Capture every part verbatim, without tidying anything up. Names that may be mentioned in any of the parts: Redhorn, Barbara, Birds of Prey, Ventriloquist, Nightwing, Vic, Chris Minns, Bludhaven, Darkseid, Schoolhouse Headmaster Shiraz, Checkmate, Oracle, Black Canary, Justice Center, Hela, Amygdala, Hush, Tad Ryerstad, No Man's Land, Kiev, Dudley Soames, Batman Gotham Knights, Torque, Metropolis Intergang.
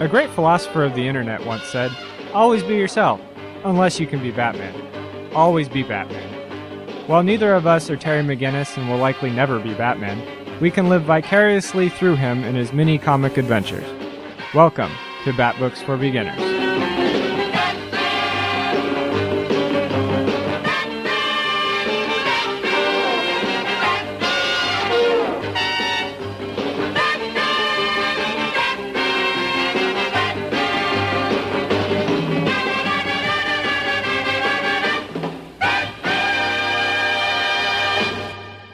A great philosopher of the internet once said, "Always be yourself, unless you can be Batman. Always be Batman." While neither of us are Terry McGinnis and will likely never be Batman, we can live vicariously through him in his many comic adventures. Welcome to Bat Books for Beginners.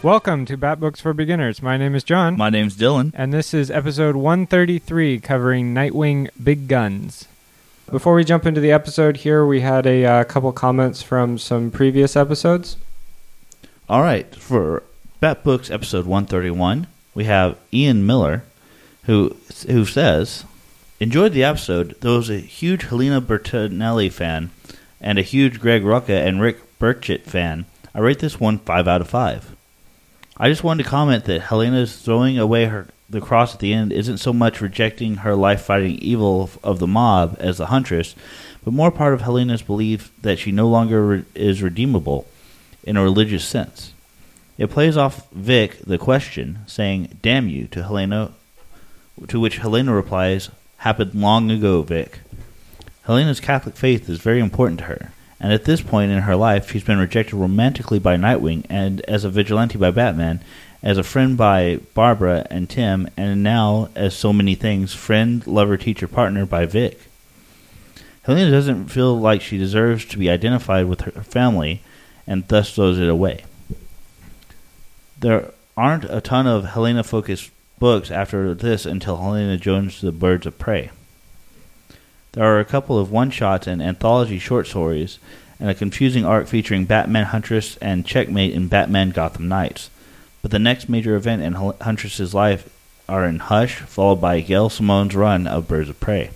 Welcome to Bat Books for Beginners. My name is John. My name's Dylan. And this is episode one thirty-three covering Nightwing Big Guns. Before we jump into the episode here, we had a uh, couple comments from some previous episodes. All right. For Bat Books episode one thirty-one, we have Ian Miller, who who says, "Enjoyed the episode. There was a huge Helena Bertinelli fan and a huge Greg Rucka and Rick Burchett fan. I rate this one five out of five. I just wanted to comment that Helena's throwing away her the cross at the end isn't so much rejecting her life fighting evil of the mob as the Huntress, but more part of Helena's belief that she no longer re- is redeemable in a religious sense. It plays off Vic, the Question, saying, 'Damn you,' to Helena, to which Helena replies, 'Happened long ago, Vic.' Helena's Catholic faith is very important to her. And at this point in her life, she's been rejected romantically by Nightwing, and as a vigilante by Batman, as a friend by Barbara and Tim, and now, as so many things, friend, lover, teacher, partner by Vic. Helena doesn't feel like she deserves to be identified with her family, and thus throws it away. There aren't a ton of Helena-focused books after this until Helena joins the Birds of Prey. There are a couple of one-shots and anthology short stories, and a confusing arc featuring Batman Huntress and Checkmate in Batman Gotham Knights. But the next major event in Huntress's life are in Hush, followed by Gail Simone's run of Birds of Prey.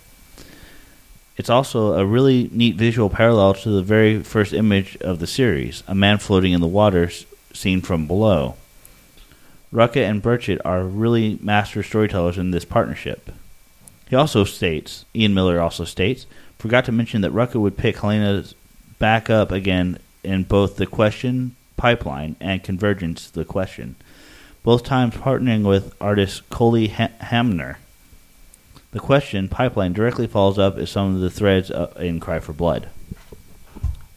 It's also a really neat visual parallel to the very first image of the series, a man floating in the water seen from below. Rucka and Burchett are really master storytellers in this partnership." He also states, Ian Miller also states, "Forgot to mention that Rucka would pick Helena back up again in both The Question, Pipeline, and Convergence, The Question, both times partnering with artist Coley ha- Hamner. The Question, Pipeline, directly follows up as some of the threads in Cry for Blood."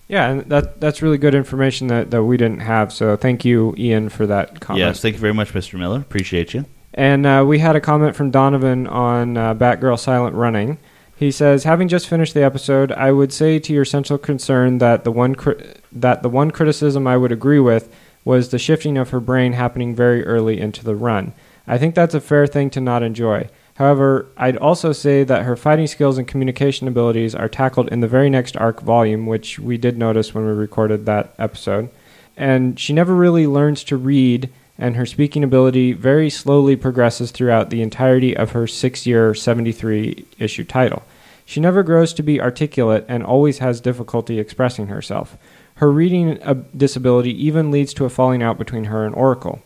Yeah, and that that's really good information that, that we didn't have, so thank you, Ian, for that comment. Yes, thank you very much, Mister Miller. Appreciate you. And uh, we had a comment from Donovan on uh, Batgirl Silent Running. He says, "Having just finished the episode, I would say to your central concern that the one cri- that the one criticism I would agree with was the shifting of her brain happening very early into the run. I think that's a fair thing to not enjoy. However, I'd also say that her fighting skills and communication abilities are tackled in the very next arc volume, which we did notice when we recorded that episode. And she never really learns to read, and her speaking ability very slowly progresses throughout the entirety of her six-year, seventy-three issue title. She never grows to be articulate and always has difficulty expressing herself. Her reading disability even leads to a falling out between her and Oracle.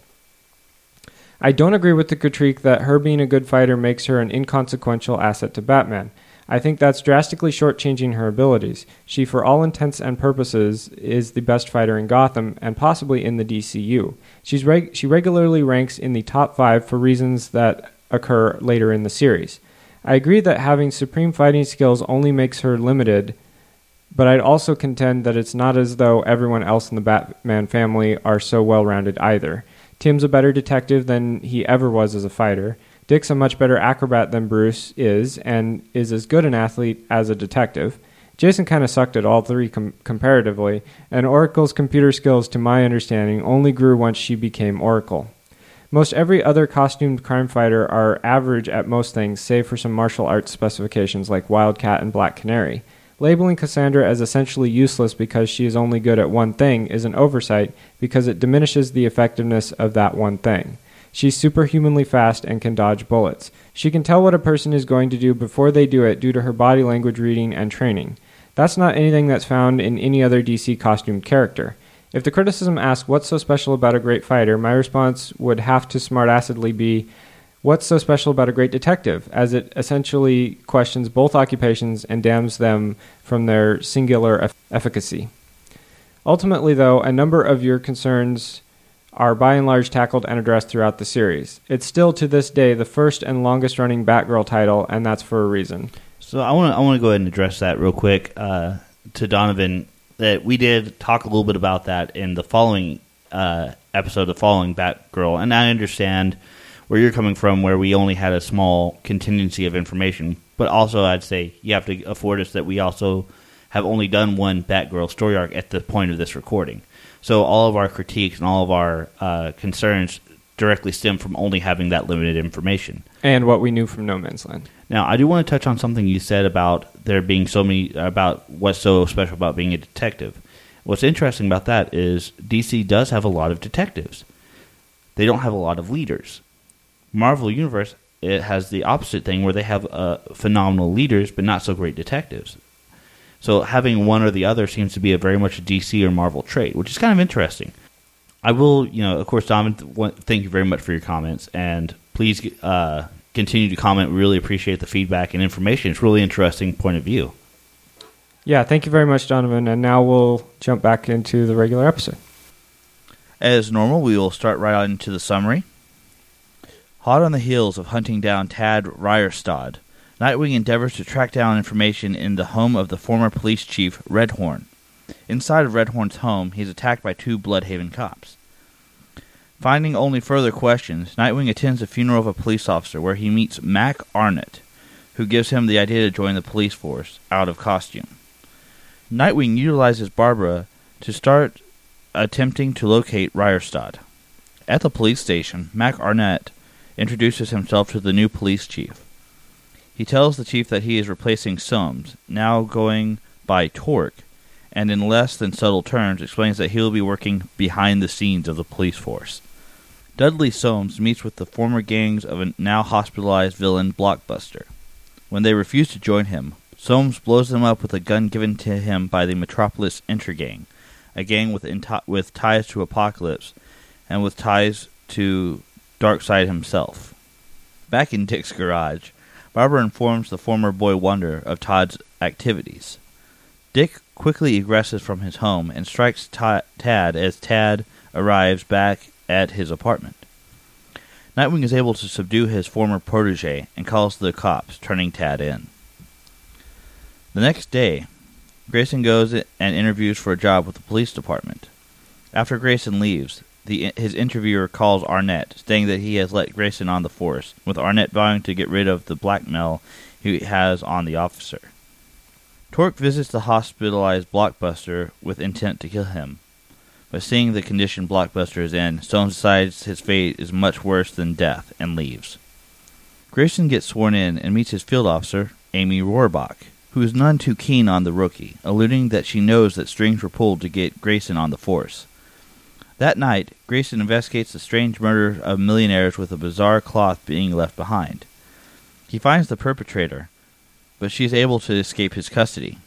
I don't agree with the critique that her being a good fighter makes her an inconsequential asset to Batman. I think that's drastically shortchanging her abilities. She, for all intents and purposes, is the best fighter in Gotham, and possibly in the D C U. She's reg- she regularly ranks in the top five for reasons that occur later in the series. I agree that having supreme fighting skills only makes her limited, but I'd also contend that it's not as though everyone else in the Batman family are so well-rounded either. Tim's a better detective than he ever was as a fighter. Dick's a much better acrobat than Bruce is, and is as good an athlete as a detective. Jason kind of sucked at all three com- comparatively, and Oracle's computer skills, to my understanding, only grew once she became Oracle. Most every other costumed crime fighter are average at most things, save for some martial arts specifications like Wildcat and Black Canary. Labeling Cassandra as essentially useless because she is only good at one thing is an oversight because it diminishes the effectiveness of that one thing. She's superhumanly fast and can dodge bullets. She can tell what a person is going to do before they do it due to her body language reading and training. That's not anything that's found in any other D C costumed character. If the criticism asks what's so special about a great fighter, my response would have to smartassedly be, what's so special about a great detective, as it essentially questions both occupations and damns them from their singular eff- efficacy. Ultimately, though, a number of your concerns are by and large tackled and addressed throughout the series. It's still, to this day, the first and longest-running Batgirl title, and that's for a reason. So I want to I want to go ahead and address that real quick uh, to Donovan, that we did talk a little bit about that in the following uh, episode, the following Batgirl, and I understand where you're coming from, where we only had a small contingency of information, but also I'd say you have to afford us that we also have only done one Batgirl story arc at the point of this recording. So all of our critiques and all of our uh, concerns directly stem from only having that limited information. And what we knew from No Man's Land. Now, I do want to touch on something you said about there being so many, about what's so special about being a detective. What's interesting about that is D C does have a lot of detectives. They don't have a lot of leaders. Marvel Universe, it has the opposite thing where they have uh, phenomenal leaders but not so great detectives. So having one or the other seems to be a very much a D C or Marvel trait, which is kind of interesting. I will, you know, of course, Donovan, thank you very much for your comments, and please uh, continue to comment. We really appreciate the feedback and information. It's a really interesting point of view. Yeah, thank you very much, Donovan, and now we'll jump back into the regular episode. As normal, we will start right on into the summary. Hot on the heels of hunting down Tad Ryerstad, Nightwing endeavors to track down information in the home of the former police chief, Redhorn. Inside of Redhorn's home, he is attacked by two Bludhaven cops. Finding only further questions, Nightwing attends the funeral of a police officer where he meets Mac Arnett, who gives him the idea to join the police force, out of costume. Nightwing utilizes Barbara to start attempting to locate Ryerstad. At the police station, Mac Arnett introduces himself to the new police chief. He tells the chief that he is replacing Soames, now going by Torque, and in less than subtle terms explains that he will be working behind the scenes of the police force. Dudley Soames meets with the former gangs of a now hospitalized villain, Blockbuster. When they refuse to join him, Soames blows them up with a gun given to him by the Metropolis Intergang, a gang with into- with ties to Apocalypse and with ties to Darkseid himself. Back in Dick's garage, Barbara informs the former boy wonder of Todd's activities. Dick quickly egresses from his home and strikes Tad as Tad arrives back at his apartment. Nightwing is able to subdue his former protege and calls the cops, turning Tad in. The next day, Grayson goes and interviews for a job with the police department. After Grayson leaves, The, his interviewer calls Arnett, saying that he has let Grayson on the force, with Arnett vowing to get rid of the blackmail he has on the officer. Torque visits the hospitalized Blockbuster with intent to kill him, but seeing the condition Blockbuster is in, Soames decides his fate is much worse than death and leaves. Grayson gets sworn in and meets his field officer, Amy Rohrbach, who is none too keen on the rookie, alluding that she knows that strings were pulled to get Grayson on the force. That night, Grayson investigates the strange murder of millionaires with a bizarre cloth being left behind. He finds the perpetrator, but she is able to escape his custody.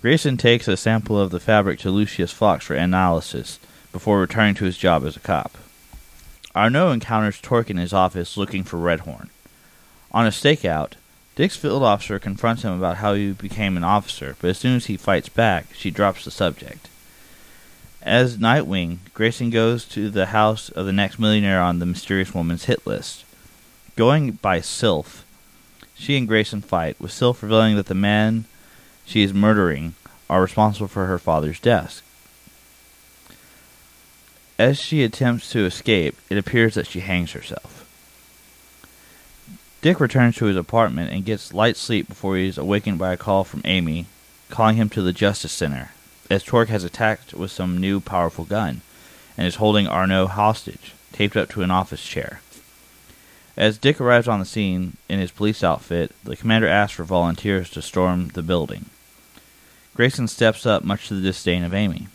Grayson takes a sample of the fabric to Lucius Fox for analysis before returning to his job as a cop. Arnaud encounters Torque in his office looking for Redhorn. On a stakeout, Dick's field officer confronts him about how he became an officer, but as soon as he fights back, she drops the subject. As Nightwing, Grayson goes to the house of the next millionaire on the mysterious woman's hit list. Going by Sylph, she and Grayson fight, with Sylph revealing that the man she is murdering are responsible for her father's death. As she attempts to escape, it appears that she hangs herself. Dick returns to his apartment and gets light sleep before he is awakened by a call from Amy, calling him to the Justice Center, as Torque has attacked with some new powerful gun, and is holding Arnaud hostage, taped up to an office chair. As Dick arrives on the scene in his police outfit, the commander asks for volunteers to storm the building. Grayson steps up, much to the disdain of Amy.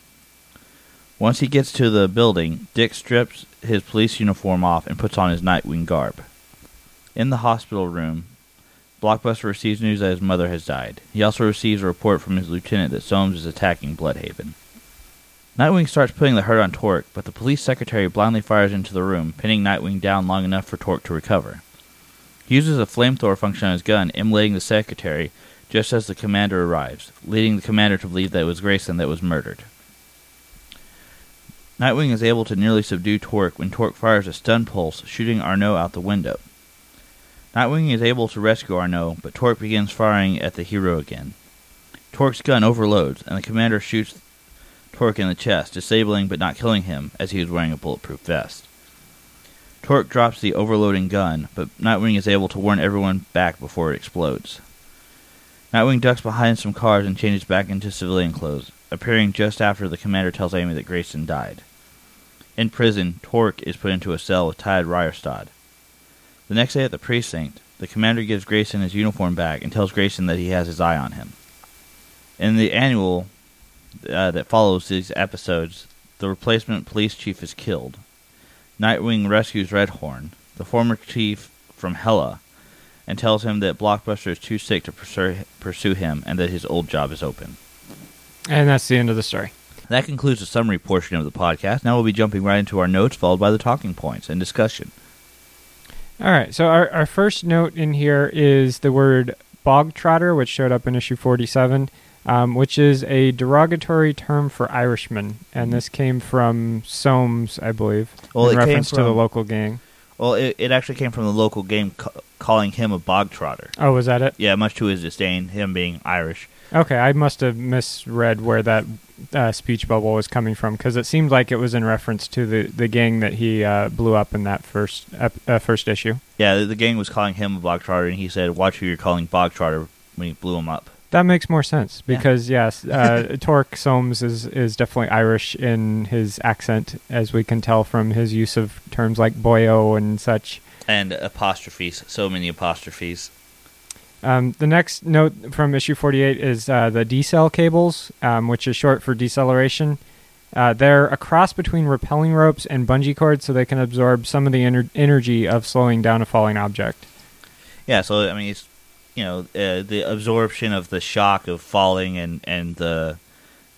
Once he gets to the building, Dick strips his police uniform off and puts on his Nightwing garb. In the hospital room, Blockbuster receives news that his mother has died. He also receives a report from his lieutenant that Soames is attacking Bludhaven. Nightwing starts putting the hurt on Torque, but the police secretary blindly fires into the room, pinning Nightwing down long enough for Torque to recover. He uses a flamethrower function on his gun, immolating the secretary just as the commander arrives, leading the commander to believe that it was Grayson that was murdered. Nightwing is able to nearly subdue Torque when Torque fires a stun pulse, shooting Arnaud out the window. Nightwing is able to rescue Arnaud, but Torque begins firing at the hero again. Torque's gun overloads, and the commander shoots Torque in the chest, disabling but not killing him, as he was wearing a bulletproof vest. Torque drops the overloading gun, but Nightwing is able to warn everyone back before it explodes. Nightwing ducks behind some cars and changes back into civilian clothes, appearing just after the commander tells Amy that Grayson died. In prison, Torque is put into a cell with Tad Ryerstad. The next day at the precinct, the commander gives Grayson his uniform back and tells Grayson that he has his eye on him. In the annual uh, that follows these episodes, the replacement police chief is killed. Nightwing rescues Redhorn, the former chief, from Hela, and tells him that Blockbuster is too sick to pursue, pursue him and that his old job is open. And that's the end of the story. That concludes the summary portion of the podcast. Now we'll be jumping right into our notes, followed by the talking points and discussion. All right, so our, our first note in here is the word bogtrotter, which showed up in issue forty-seven, um, which is a derogatory term for Irishmen, and this came from Soames, I believe, well, in it reference came from, to the local gang. Well, it, it actually came from the local gang co- calling him a bogtrotter. Oh, was that it? Yeah, much to his disdain, him being Irish. Okay, I must have misread where that uh, speech bubble was coming from, because it seemed like it was in reference to the, the gang that he uh, blew up in that first uh, uh, first issue. Yeah, the, the gang was calling him a bogtrotter, and he said, watch who you're calling bogtrotter, when he blew him up. That makes more sense, because, yeah. yes, uh, Torque Soames is, is definitely Irish in his accent, as we can tell from his use of terms like boyo and such. And apostrophes, so many apostrophes. Um, the next note from issue forty-eight is uh, the decel cables, um, which is short for deceleration. Uh, they're a cross between rappelling ropes and bungee cords, so they can absorb some of the ener- energy of slowing down a falling object. Yeah, so I mean, it's, you know, uh, the absorption of the shock of falling and, and the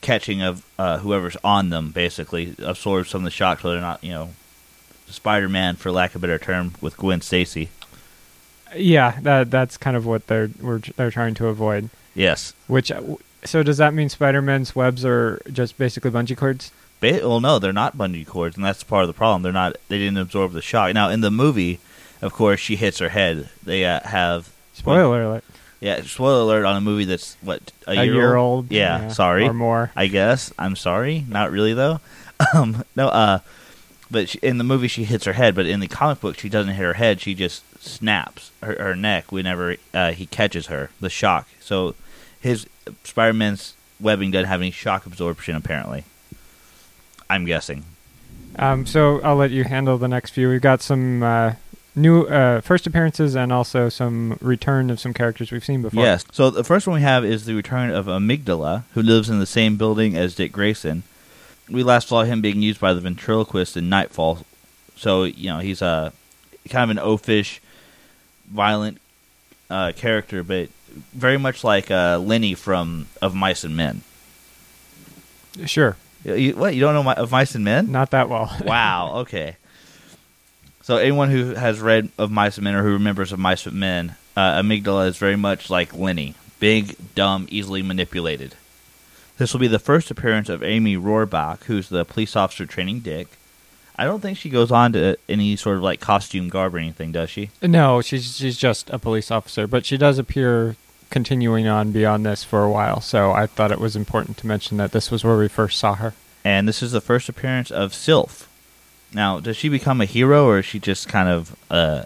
catching of uh, whoever's on them basically absorbs some of the shock, so they're not, you know, Spider-Man, for lack of a better term, with Gwen Stacy. Yeah, that that's kind of what they're we're, they're trying to avoid. Yes. Which, so does that mean Spider-Man's webs are just basically bungee cords? Ba- well, no, they're not bungee cords, and that's part of the problem. They're not. They didn't absorb the shock. Now, in the movie, of course, she hits her head. They uh, have spoiler alert. Yeah, spoiler alert on a movie that's what a, a year, year old. old? Yeah, yeah, sorry, or more. I guess I'm sorry. Not really though. um, no. Uh, but she, in the movie, she hits her head. But in the comic book, she doesn't hit her head. She just snaps her, her neck whenever uh, he catches her, the shock. So his Spider-Man's webbing doesn't have any shock absorption, apparently. I'm guessing. Um, so I'll let you handle the next few. We've got some uh, new uh, first appearances and also some return of some characters we've seen before. Yes. So the first one we have is the return of Amygdala, who lives in the same building as Dick Grayson. We last saw him being used by the ventriloquist in Nightfall. So, you know, he's a kind of an oafish, violent uh, character, but very much like uh, Lenny from Of Mice and Men. Sure. You, what, you don't know my, Of Mice and Men? Not that well. Wow, okay. So anyone who has read Of Mice and Men or who remembers Of Mice and Men, uh, Amygdala is very much like Lenny. Big, dumb, easily manipulated. This will be the first appearance of Amy Rohrbach, who's the police officer training Dick. I don't think she goes on to any sort of like costume garb or anything, does she? No, she's she's just a police officer, but she does appear continuing on beyond this for a while, so I thought it was important to mention that this was where we first saw her. And this is the first appearance of Sylph. Now, does she become a hero, or is she just kind of... Uh,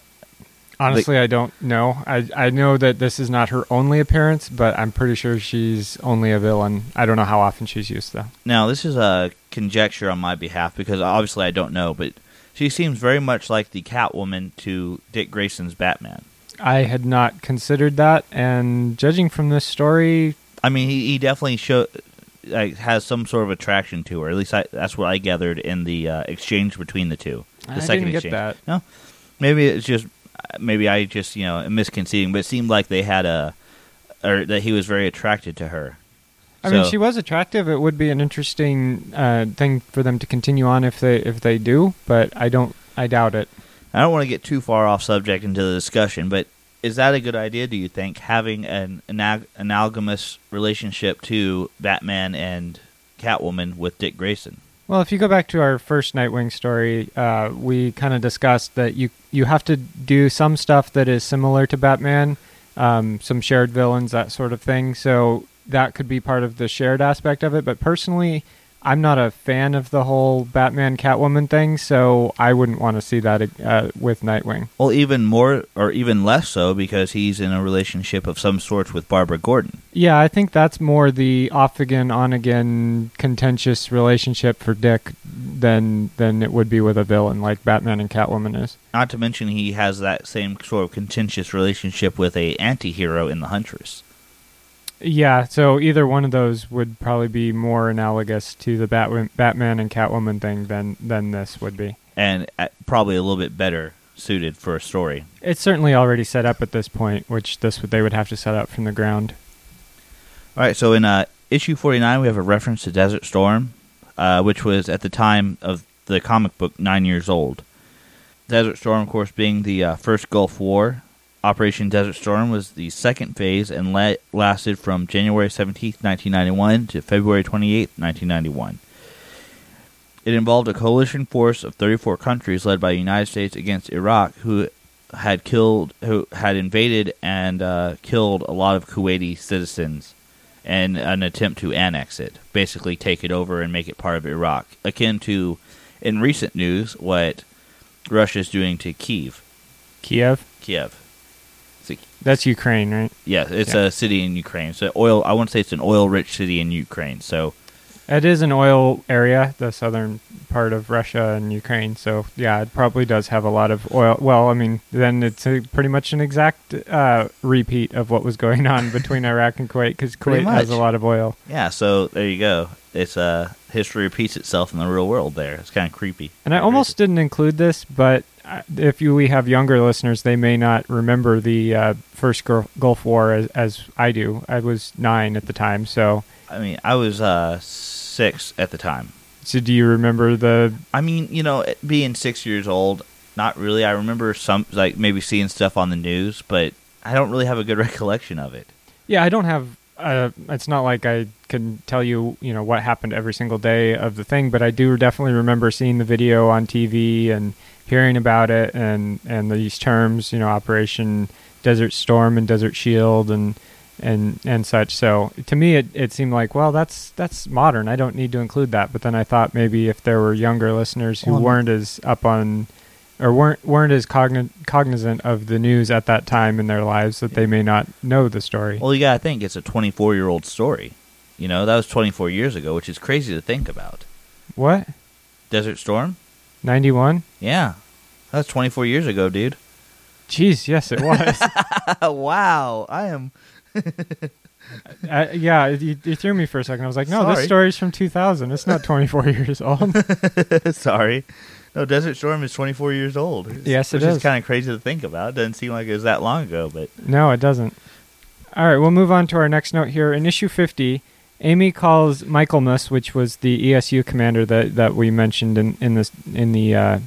Honestly, the- I don't know. I, I know that this is not her only appearance, but I'm pretty sure she's only a villain. I don't know how often she's used, though. Now, this is a conjecture on my behalf, because obviously I don't know, but she seems very much like the Catwoman to Dick Grayson's Batman. I had not considered that, and judging from this story... I mean, he, he definitely show, like, has some sort of attraction to her. At least I, that's what I gathered in the uh, exchange between the two. The I second didn't exchange. get that. No? Maybe it's just... Maybe I just, you know, am misconceiving, but it seemed like they had a, or that he was very attracted to her. I so. mean, she was attractive. It would be an interesting uh, thing for them to continue on if they if they do, but I don't. I doubt it. I don't want to get too far off subject into the discussion, but is that a good idea, do you think, having an anal- analogous relationship to Batman and Catwoman with Dick Grayson? Well, if you go back to our first Nightwing story, uh, we kind of discussed that you you have to do some stuff that is similar to Batman, um, some shared villains, that sort of thing. So that could be part of the shared aspect of it. But personally, I'm not a fan of the whole Batman-Catwoman thing, so I wouldn't want to see that uh, with Nightwing. Well, even more, or even less so, because he's in a relationship of some sort with Barbara Gordon. Yeah, I think that's more the off-again, on-again, contentious relationship for Dick than than it would be with a villain like Batman and Catwoman is. Not to mention he has that same sort of contentious relationship with a anti-hero in the Huntress. Yeah, so either one of those would probably be more analogous to the Batman, Batman and Catwoman thing than, than this would be. And probably a little bit better suited for a story. It's certainly already set up at this point, which this they would have to set up from the ground. All right, so in uh, issue forty-nine, we have a reference to Desert Storm, uh, which was at the time of the comic book nine years old. Desert Storm, of course, being the uh, first Gulf War. Operation Desert Storm was the second phase and la- lasted from January seventeenth, nineteen ninety-one to February twenty-eighth, nineteen ninety-one. It involved a coalition force of thirty-four countries led by the United States against Iraq, who had killed, who had invaded and uh, killed a lot of Kuwaiti citizens in an attempt to annex it, basically take it over and make it part of Iraq, akin to, in recent news, what Russia's doing to Kiev. Kiev? Kiev. That's Ukraine, right? Yeah, it's yeah. a city in Ukraine. So oil, I want to say it's an oil-rich city in Ukraine. So it is an oil area, the southern part of Russia and Ukraine. So yeah, it probably does have a lot of oil. Well, I mean, then it's a, pretty much an exact uh, repeat of what was going on between Iraq and Kuwait, because Kuwait has a lot of oil. Yeah, so there you go. It's uh, history repeats itself in the real world. There, it's kind of creepy. And I almost didn't include this, but. If you, we have younger listeners, they may not remember the uh, first Gulf War as, as I do. I was nine at the time, so... I mean, I was uh, six at the time. So do you remember the... I mean, you know, being six years old, not really. I remember some, like, maybe seeing stuff on the news, but I don't really have a good recollection of it. Yeah, I don't have... Uh, it's not like I can tell you, you know, what happened every single day of the thing, but I do definitely remember seeing the video on T V and hearing about it, and, and these terms, you know, Operation Desert Storm and Desert Shield and and, and such. So to me, it, it seemed like, well, that's that's modern. I don't need to include that. But then I thought maybe if there were younger listeners who well, weren't as up on or weren't weren't as cogn- cognizant of the news at that time in their lives, that they may not know the story. Well, you got to think it's a twenty-four-year-old story. You know, that was twenty-four years ago, which is crazy to think about. What? Desert Storm? ninety-one? Yeah. That was twenty-four years ago, dude. Jeez, yes, it was. Wow, I am... uh, yeah, you, you threw me for a second. I was like, no, Sorry. This story's from two thousand. It's not twenty-four years old. Sorry. No, Desert Storm is twenty-four years old. It's, yes, it which is. Which is kind of crazy to think about. It doesn't seem like it was that long ago, but... No, it doesn't. All right, we'll move on to our next note here. In issue fifty... Amy calls Michaelmas, which was the E S U commander that, that we mentioned in, in, this, in the uh,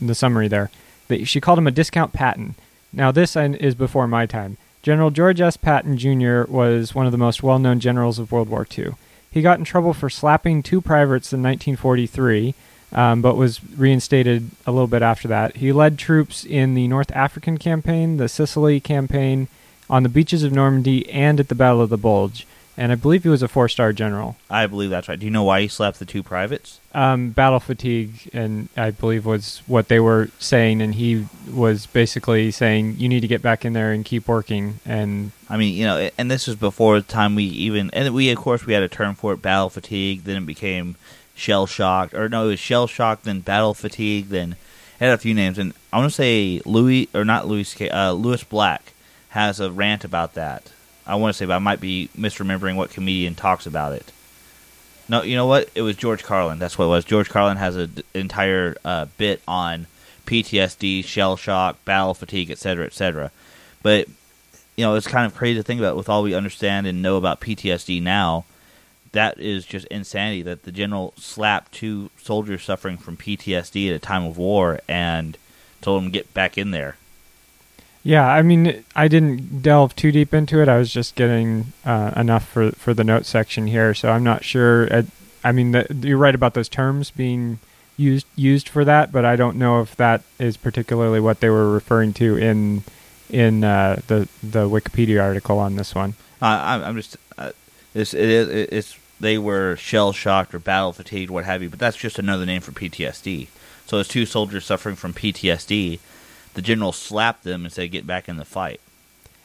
in the summary there. The, she called him a discount Patton. Now, this is before my time. General George S. Patton Junior was one of the most well-known generals of World War Two. He got in trouble for slapping two privates in nineteen forty-three, um, but was reinstated a little bit after that. He led troops in the North African Campaign, the Sicily Campaign, on the beaches of Normandy, and at the Battle of the Bulge. And I believe he was a four-star general. I believe that's right. Do you know why he slapped the two privates? Um, battle fatigue, and I believe was what they were saying, and he was basically saying, you need to get back in there and keep working. And I mean, you know, and this was before the time we even... And we, of course, we had a term for it, battle fatigue, then it became shell-shocked, or no, it was shell-shocked, then battle fatigue, then... It had a few names, and I want to say Louis, or not Louis, uh, Louis Black has a rant about that. I want to say, but I might be misremembering what comedian talks about it. No, you know what? It was George Carlin. That's what it was. George Carlin has an d- entire uh, bit on P T S D, shell shock, battle fatigue, et cetera, et cetera. But, you know, it's kind of crazy to think about with all we understand and know about P T S D now. that is just insanity, that the general slapped two soldiers suffering from P T S D at a time of war and told them to get back in there. Yeah, I mean, I didn't delve too deep into it. I was just getting uh, enough for, for the note section here, so I'm not sure. I, I mean, the, you're right about those terms being used used for that, but I don't know if that is particularly what they were referring to in in uh, the the Wikipedia article on this one. Uh, I'm just uh, it's it is it's they were shell shocked or battle fatigued, what have you, but that's just another name for P T S D. So it's two soldiers suffering from P T S D. The general slapped them and said, get back in the fight.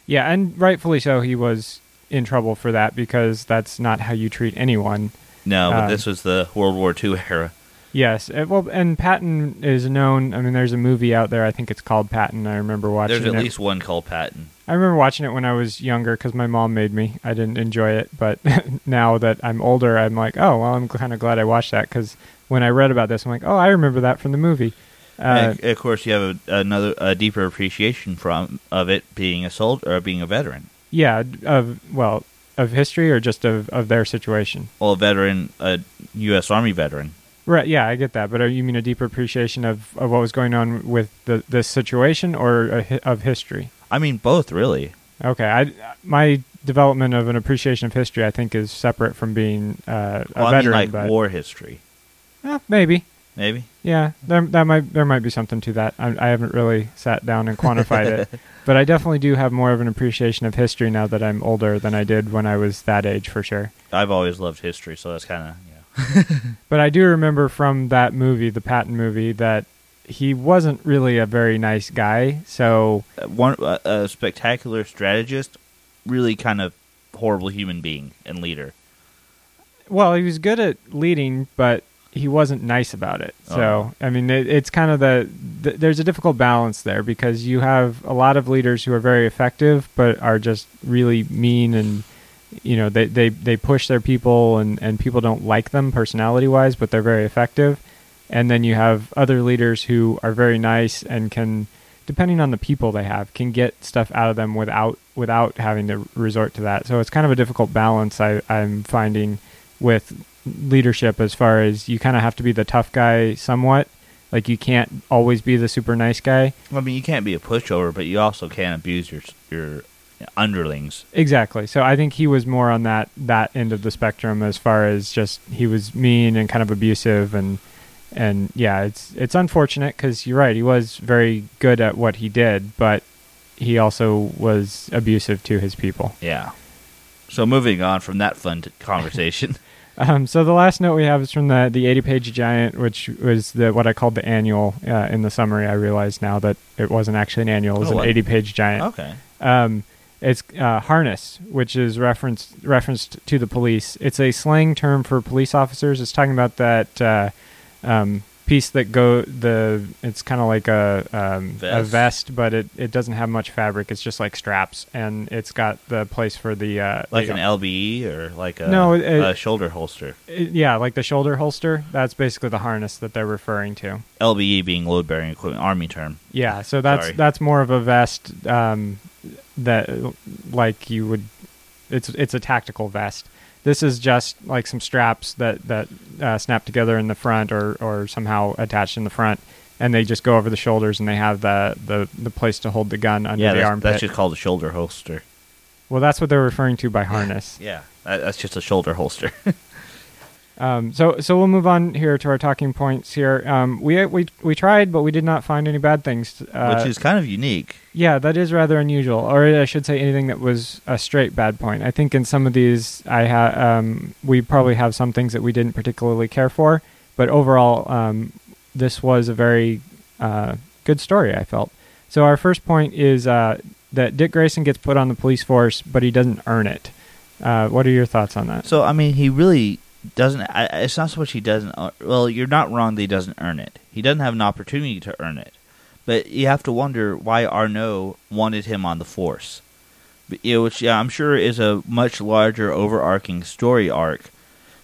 Yeah, and rightfully so, he was in trouble for that, because that's not how you treat anyone. No, but um, this was the World War Two era. Yes, it, well, and Patton is known, I mean, there's a movie out there, I think it's called Patton, I remember watching it. There's at it. least one called Patton. I remember watching it when I was younger, because my mom made me. I didn't enjoy it, but now that I'm older, I'm like, oh, well, I'm kind of glad I watched that, because when I read about this, I'm like, oh, I remember that from the movie. Uh, and of course, you have a, another a deeper appreciation from of it being a soldier or being a veteran. Yeah, of well, of history or just of, of their situation. Well, a veteran, a U S Army veteran. Right. Yeah, I get that, but you mean a deeper appreciation of, of what was going on with the this situation, or a, of history? I mean both, really. Okay, I my development of an appreciation of history, I think, is separate from being uh, a well, veteran. I mean, like but, war history. Eh, maybe. Maybe. Yeah, there, that might there might be something to that. I, I haven't really sat down and quantified it, but I definitely do have more of an appreciation of history now that I'm older than I did when I was that age, for sure. I've always loved history, so that's kind of yeah. But I do remember from that movie, the Patton movie, that he wasn't really a very nice guy. So uh, one uh, a spectacular strategist, really kind of horrible human being and leader. Well, he was good at leading, but he wasn't nice about it. So, oh. I mean, it, it's kind of the, the, there's a difficult balance there, because you have a lot of leaders who are very effective, but are just really mean, and, you know, they, they, they push their people, and, and people don't like them personality wise, but they're very effective. And then you have other leaders who are very nice and can, depending on the people they have, can get stuff out of them without, without having to resort to that. So it's kind of a difficult balance I, I'm finding with leadership, as far as you kind of have to be the tough guy somewhat. Like, you can't always be the super nice guy. I mean, you can't be a pushover, but you also can't abuse your your underlings. Exactly. So I think he was more on that that end of the spectrum, as far as just he was mean and kind of abusive, and and yeah, it's it's unfortunate, because you're right, he was very good at what he did, but he also was abusive to his people. Yeah. So moving on from that fun t- conversation. Um, so the last note we have is from the the eighty-page giant, which was the what I called the annual uh, in the summary. I realize now that it wasn't actually an annual; it was oh, an eighty-page giant. Okay. Um, it's uh, harness, which is referenced referenced to the police. It's a slang term for police officers. It's talking about that uh, um, piece that go the. It's kind of like a um, vest. a vest, but it, it doesn't have much fabric. It's just like straps, and it's got the place for the uh, like, like an a, L B E or like a, no, it, a shoulder holster. It, yeah, like the shoulder holster. That's basically the harness that they're referring to. L B E being load bearing equipment, army term. Yeah, so that's Sorry. that's more of a vest um, that like you would. It's it's a tactical vest. This is just like some straps that, that uh, snap together in the front or, or somehow attached in the front, and they just go over the shoulders, and they have the, the, the place to hold the gun under yeah, the that's, armpit. Yeah, that's just called a shoulder holster. Well, that's what they're referring to by harness. Yeah, that's just a shoulder holster. um, so so we'll move on here to our talking points here. Um, we, we, we tried, but we did not find any bad things. Uh, Which is kind of unique. Yeah, that is rather unusual, or I should say anything that was a straight bad point. I think in some of these, I ha- um, we probably have some things that we didn't particularly care for, but overall, um, this was a very uh, good story, I felt. So our first point is uh, that Dick Grayson gets put on the police force, but he doesn't earn it. Uh, what are your thoughts on that? So, I mean, he really doesn't, I, it's not so much he doesn't, well, you're not wrong that he doesn't earn it. He doesn't have an opportunity to earn it. But you have to wonder why Arnaud wanted him on the force, which I'm sure is a much larger overarching story arc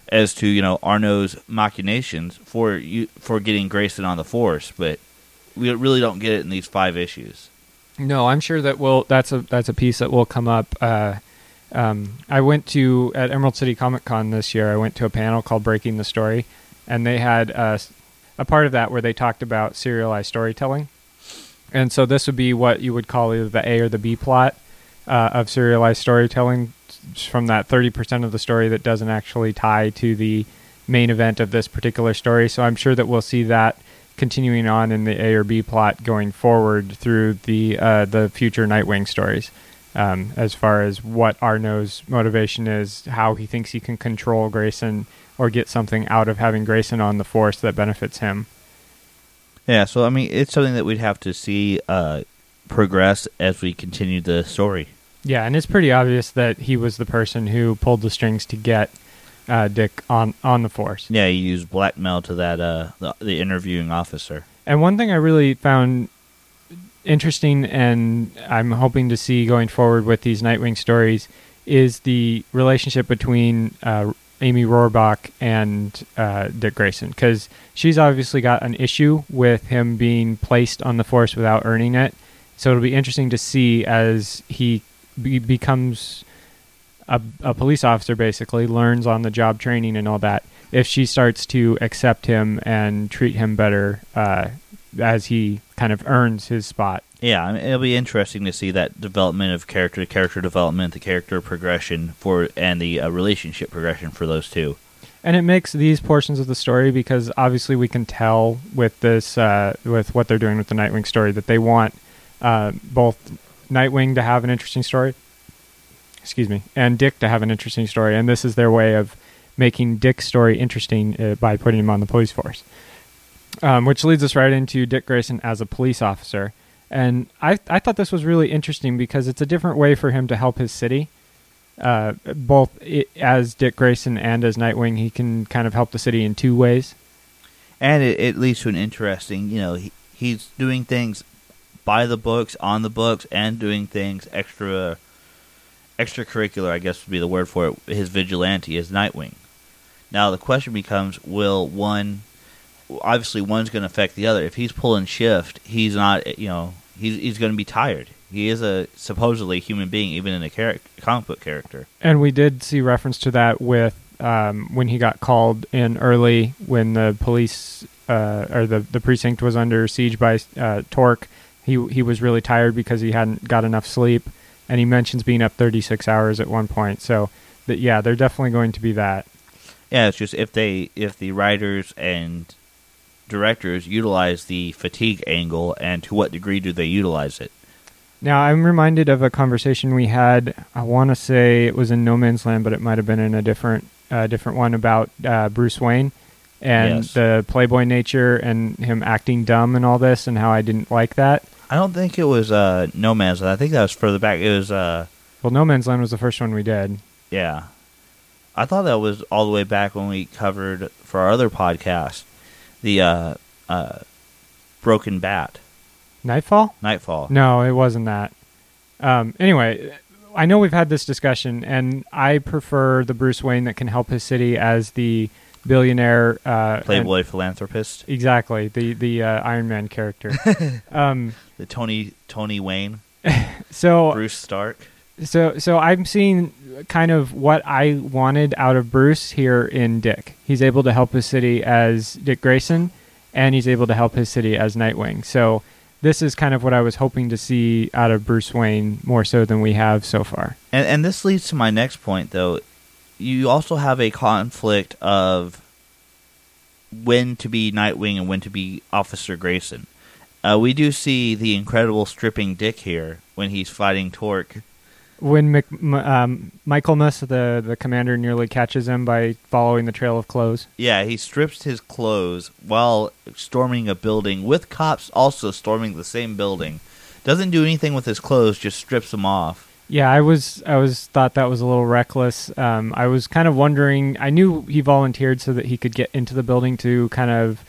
as to, you know, Arnaud's machinations for you, for getting Grayson on the force. But we really don't get it in these five issues. No, I'm sure that will that's a that's a piece that will come up uh, Um, I went to, at Emerald City Comic Con this year, I went to a panel called Breaking the Story, and they had a, a part of that where they talked about serialized storytelling. And so this would be what you would call either the A or the B plot uh, of serialized storytelling, from that thirty percent of the story that doesn't actually tie to the main event of this particular story. So I'm sure that we'll see that continuing on in the A or B plot going forward through the uh, the future Nightwing stories. Um, as far as what Arno's motivation is, how he thinks he can control Grayson or get something out of having Grayson on the force that benefits him. Yeah, so, I mean, it's something that we'd have to see uh, progress as we continue the story. Yeah, and it's pretty obvious that he was the person who pulled the strings to get uh, Dick on, on the force. Yeah, he used blackmail to that uh, the, the interviewing officer. And one thing I really found interesting, and I'm hoping to see going forward with these Nightwing stories, is the relationship between uh, Amy Rohrbach and uh, Dick Grayson, because she's obviously got an issue with him being placed on the force without earning it. So it'll be interesting to see as he be- becomes a, a police officer, basically, learns on the job training and all that, if she starts to accept him and treat him better uh, as he kind of earns his spot. Yeah, I mean, it'll be interesting to see that development of character, character development, the character progression for, and the uh, relationship progression for those two. And it makes these portions of the story, because obviously we can tell with this, uh, with what they're doing with the Nightwing story, that they want uh, both Nightwing to have an interesting story, excuse me, and Dick to have an interesting story. And this is their way of making Dick's story interesting uh, by putting him on the police force. Um, which leads us right into Dick Grayson as a police officer. And I I thought this was really interesting because it's a different way for him to help his city. Uh, both it, as Dick Grayson and as Nightwing, he can kind of help the city in two ways. And it, it leads to an interesting, you know, he, he's doing things by the books, on the books, and doing things extra, extracurricular, I guess would be the word for it, his vigilante, his Nightwing. Now the question becomes, will one... obviously one's going to affect the other. If he's pulling shift, he's not, you know, he's he's going to be tired. He is a supposedly human being, even in a character, comic book character. And we did see reference to that with um, when he got called in early when the police uh, or the, the precinct was under siege by uh, Torque. He he was really tired because he hadn't got enough sleep, and he mentions being up thirty-six hours at one point. So, that yeah, they're definitely going to be that. Yeah, it's just if they if the writers and directors utilize the fatigue angle, and to what degree do they utilize it? Now, I'm reminded of a conversation we had, I want to say it was in No Man's Land, but it might have been in a different uh, different one about uh, Bruce Wayne and yes. the playboy nature and him acting dumb and all this, and how I didn't like that. I don't think it was uh, No Man's Land. I think that was further back. It was... Uh, well, No Man's Land was the first one we did. Yeah. I thought that was all the way back when we covered, for our other podcast, The uh, uh, Broken Bat. Nightfall? Nightfall. No, it wasn't that. Um, anyway, I know we've had this discussion, and I prefer the Bruce Wayne that can help his city as the billionaire... Uh, Playboy and, philanthropist. Exactly, the, the uh, Iron Man character. um, the Tony Tony Wayne. So Bruce Stark. So, so I'm seeing kind of what I wanted out of Bruce here in Dick. He's able to help his city as Dick Grayson, and he's able to help his city as Nightwing. So this is kind of what I was hoping to see out of Bruce Wayne, more so than we have so far. And, and this leads to my next point, though. You also have a conflict of when to be Nightwing and when to be Officer Grayson. Uh, we do see the incredible stripping Dick here when he's fighting Torque. When Mc, um, Michaelmas, the, the commander, nearly catches him by following the trail of clothes. Yeah, he strips his clothes while storming a building, with cops also storming the same building. Doesn't do anything with his clothes, just strips them off. Yeah, I was I was thought that was a little reckless. Um, I was kind of wondering. I knew he volunteered so that he could get into the building to kind of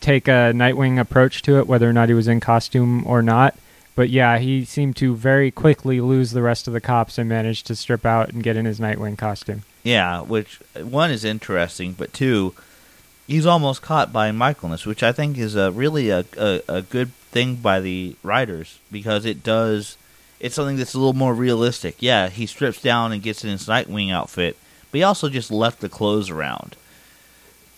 take a Nightwing approach to it, whether or not he was in costume or not. But yeah, he seemed to very quickly lose the rest of the cops and managed to strip out and get in his Nightwing costume. Yeah, which, one, is interesting, but two, he's almost caught by Michaelmas, which I think is a really a, a, a good thing by the writers, because it does, it's something that's a little more realistic. Yeah, he strips down and gets in his Nightwing outfit, but he also just left the clothes around.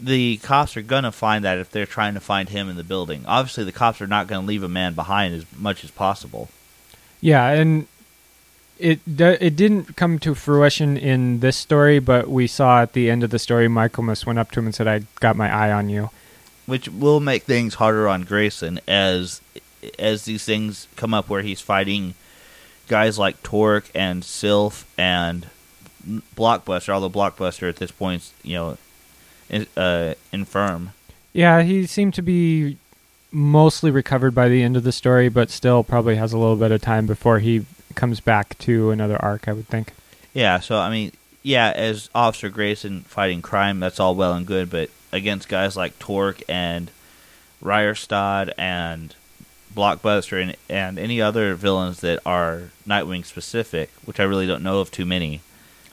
The cops are going to find that if they're trying to find him in the building. Obviously, the cops are not going to leave a man behind as much as possible. Yeah, and it it didn't come to fruition in this story, but we saw at the end of the story, Michaelmas went up to him and said, "I got my eye on you." Which will make things harder on Grayson as as these things come up where he's fighting guys like Torque and Sylph and Blockbuster, although Blockbuster at this point, you know, Uh, infirm. Yeah, he seemed to be mostly recovered by the end of the story, but still probably has a little bit of time before he comes back to another arc, I would think. Yeah, so, I mean, yeah, as Officer Grayson fighting crime, that's all well and good, but against guys like Torque and Ryerstad and Blockbuster and, and any other villains that are Nightwing-specific, which I really don't know of too many.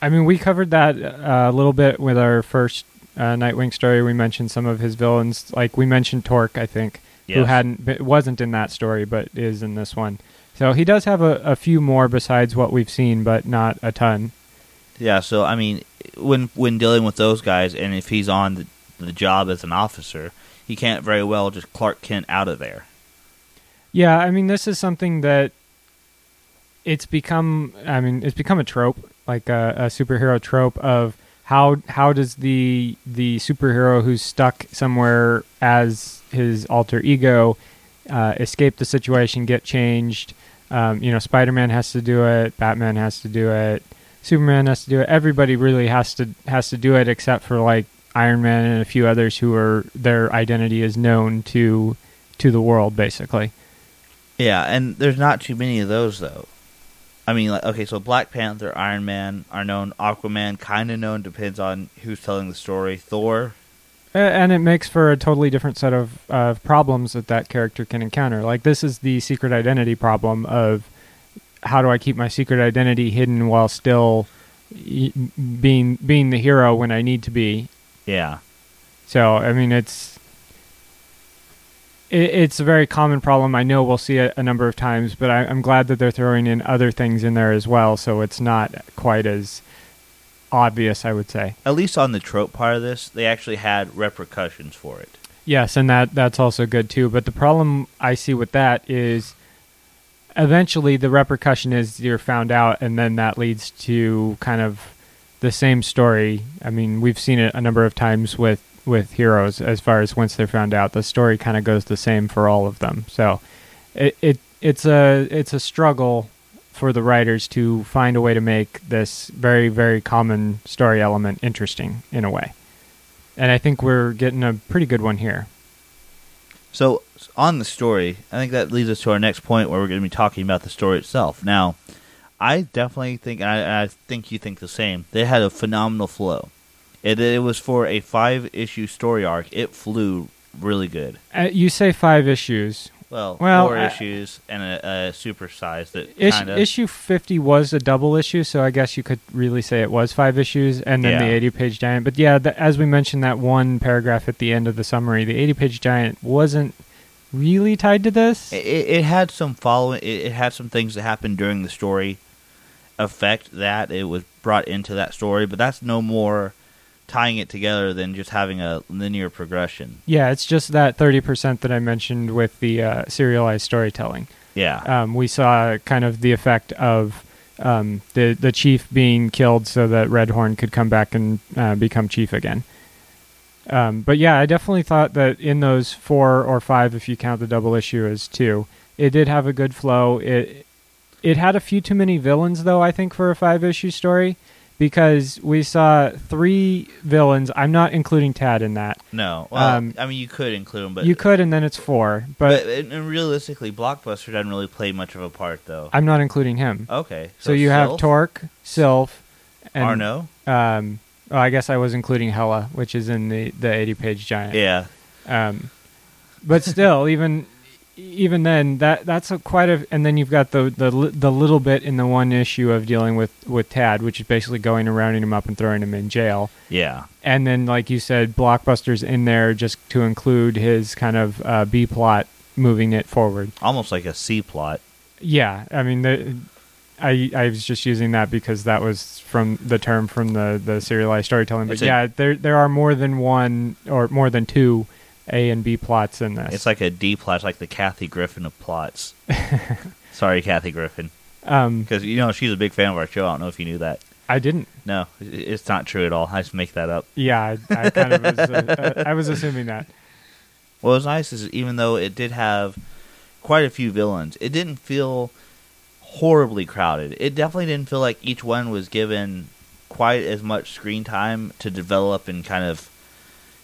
I mean, we covered that uh, a little bit with our first Uh, Nightwing story. We mentioned some of his villains, like we mentioned Torque, I think, yes. who hadn't been, wasn't in that story, but is in this one. So he does have a, a few more besides what we've seen, but not a ton. Yeah, so I mean, when when dealing with those guys, and if he's on the, the job as an officer, he can't very well just Clark Kent out of there. Yeah, I mean, this is something that it's become. I mean, it's become a trope, like a, a superhero trope of. How how does the the superhero who's stuck somewhere as his alter ego uh, escape the situation, get changed? Um, you know, Spider-Man has to do it, Batman has to do it, Superman has to do it. Everybody really has to has to do it, except for like Iron Man and a few others who are their identity is known to to the world, basically. Yeah, and there's not too many of those though. I mean, like, okay, so Black Panther, Iron Man are known, Aquaman kind of known, depends on who's telling the story, Thor. And it makes for a totally different set of uh, problems that that character can encounter. Like, this is the secret identity problem of how do I keep my secret identity hidden while still being being the hero when I need to be. Yeah. So, I mean, it's... It's a very common problem. I know we'll see it a number of times, but I'm glad that they're throwing in other things in there as well, so it's not quite as obvious, I would say. At least on the trope part of this, they actually had repercussions for it. Yes, and that that's also good, too. But the problem I see with that is eventually the repercussion is you're found out, and then that leads to kind of the same story. I mean, we've seen it a number of times with with heroes as far as once they're found out, the story kind of goes the same for all of them. So it, it it's a it's a struggle for the writers to find a way to make this very, very common story element interesting in a way. And I think we're getting a pretty good one here. So on the story, I think that leads us to our next point where we're going to be talking about the story itself. Now, I definitely think, and I, I think you think the same, they had a phenomenal flow. It, it was for a five-issue story arc. It flew really good. Uh, you say five issues. Well, well four uh, issues and a, a supersize. That ish, kinda... Issue fifty was a double issue, so I guess you could really say it was five issues, and then yeah. the eighty-page giant. But yeah, the, as we mentioned, that one paragraph at the end of the summary, the eighty-page giant wasn't really tied to this. It, it had some following. It, it had some things that happened during the story affect that. It was brought into that story, but that's no more tying it together than just having a linear progression. Yeah, it's just that thirty percent that I mentioned with the uh, serialized storytelling. Yeah. Um, we saw kind of the effect of um, the, the chief being killed so that Redhorn could come back and uh, become chief again. Um, but yeah, I definitely thought that in those four or five, if you count the double issue as two, it did have a good flow. It, it had a few too many villains, though, I think, for a five-issue story. Because we saw three villains. I'm not including Tad in that. No. Well, um, I mean, you could include him. But you could, and then it's four. But, but and realistically, Blockbuster doesn't really play much of a part, though. I'm not including him. Okay. So, so you Sylph? have Torque, Sylph, and... Arno? Um, well, I guess I was including Hela, which is in the eighty-page giant. Yeah. Um, but still, even... Even then, that that's a quite a... And then you've got the, the the little bit in the one issue of dealing with, with Tad, which is basically going and rounding him up and throwing him in jail. Yeah. And then, like you said, Blockbuster's in there just to include his kind of uh, B-plot, moving it forward. Almost like a C-plot. Yeah. I mean, the, I, I was just using that because that was from the term from the, the serialized storytelling. But it's yeah, a, there there are more than one or more than two A and B plots in this. It's like a D plot, it's like the Kathy Griffin of plots. Sorry, Kathy Griffin. Because, um, you know, she's a big fan of our show. I don't know if you knew that. I didn't. No, it's not true at all. I just make that up. Yeah, I, I kind of was, uh, I was assuming that. What was nice is even though it did have quite a few villains, it didn't feel horribly crowded. It definitely didn't feel like each one was given quite as much screen time to develop and kind of,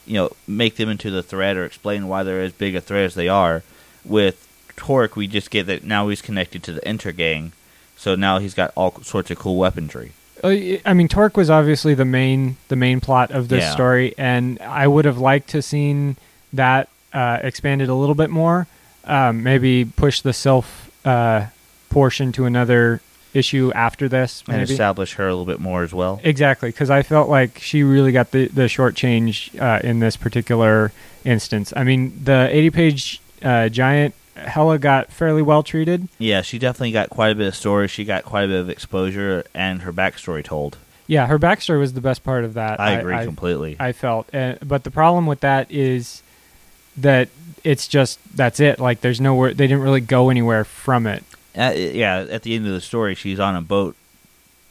you know, make them into the threat or explain why they're as big a threat as they are. With Torque, we just get that now he's connected to the Intergang, so now he's got all sorts of cool weaponry. I mean, Torque was obviously the main the main plot of this yeah. story, and I would have liked to seen that uh, expanded a little bit more. Um, maybe push the Sylph uh, portion to another issue after this, maybe. And establish her a little bit more as well. Exactly, because I felt like she really got the, the short change uh, in this particular instance. I mean, the eighty-page uh, giant, Hela got fairly well treated. Yeah, she definitely got quite a bit of story. She got quite a bit of exposure and her backstory told. Yeah, her backstory was the best part of that. I, I agree I, completely. I felt. Uh, but the problem with that is that it's just, that's it. Like, there's nowhere, they didn't really go anywhere from it. Uh, yeah, at the end of the story, she's on a boat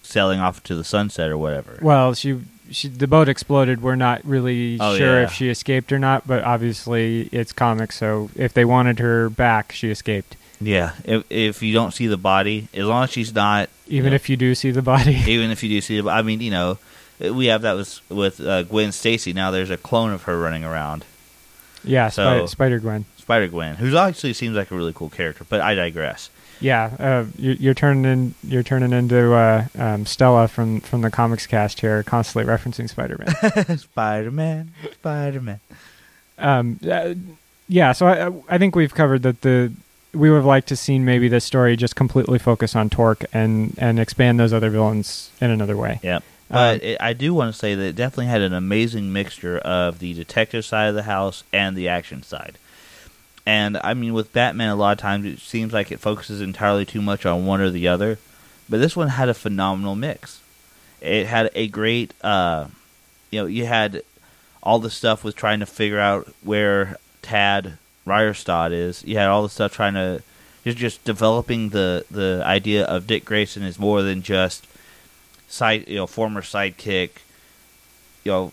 sailing off to the sunset or whatever. Well, she, she the boat exploded. We're not really oh, sure yeah. if she escaped or not, but obviously it's comics, so if they wanted her back, she escaped. Yeah, if, if you don't see the body, as long as she's not... Even you know, if you do see the body. Even if you do see the body. I mean, you know, we have that with, with uh, Gwen Stacy. Now there's a clone of her running around. Yeah, so, Spider-Gwen. Spider-Gwen, who actually seems like a really cool character, but I digress. Yeah, uh, you're, you're turning in, you're turning into uh, um, Stella from, from the comics cast here, constantly referencing Spider-Man. Spider-Man, Spider-Man. Um, uh, yeah, so I, I think we've covered that the we would have liked to seen maybe this story just completely focus on Torque and, and expand those other villains in another way. Yeah, but um, it, I do want to say that it definitely had an amazing mixture of the detective side of the house and the action side. And, I mean, with Batman, a lot of times it seems like it focuses entirely too much on one or the other. But this one had a phenomenal mix. It had a great, uh, you know, you had all the stuff with trying to figure out where Tad Ryerstad is. You had all the stuff trying to, just, just developing the, the idea of Dick Grayson is more than just side, you know, former sidekick, you know,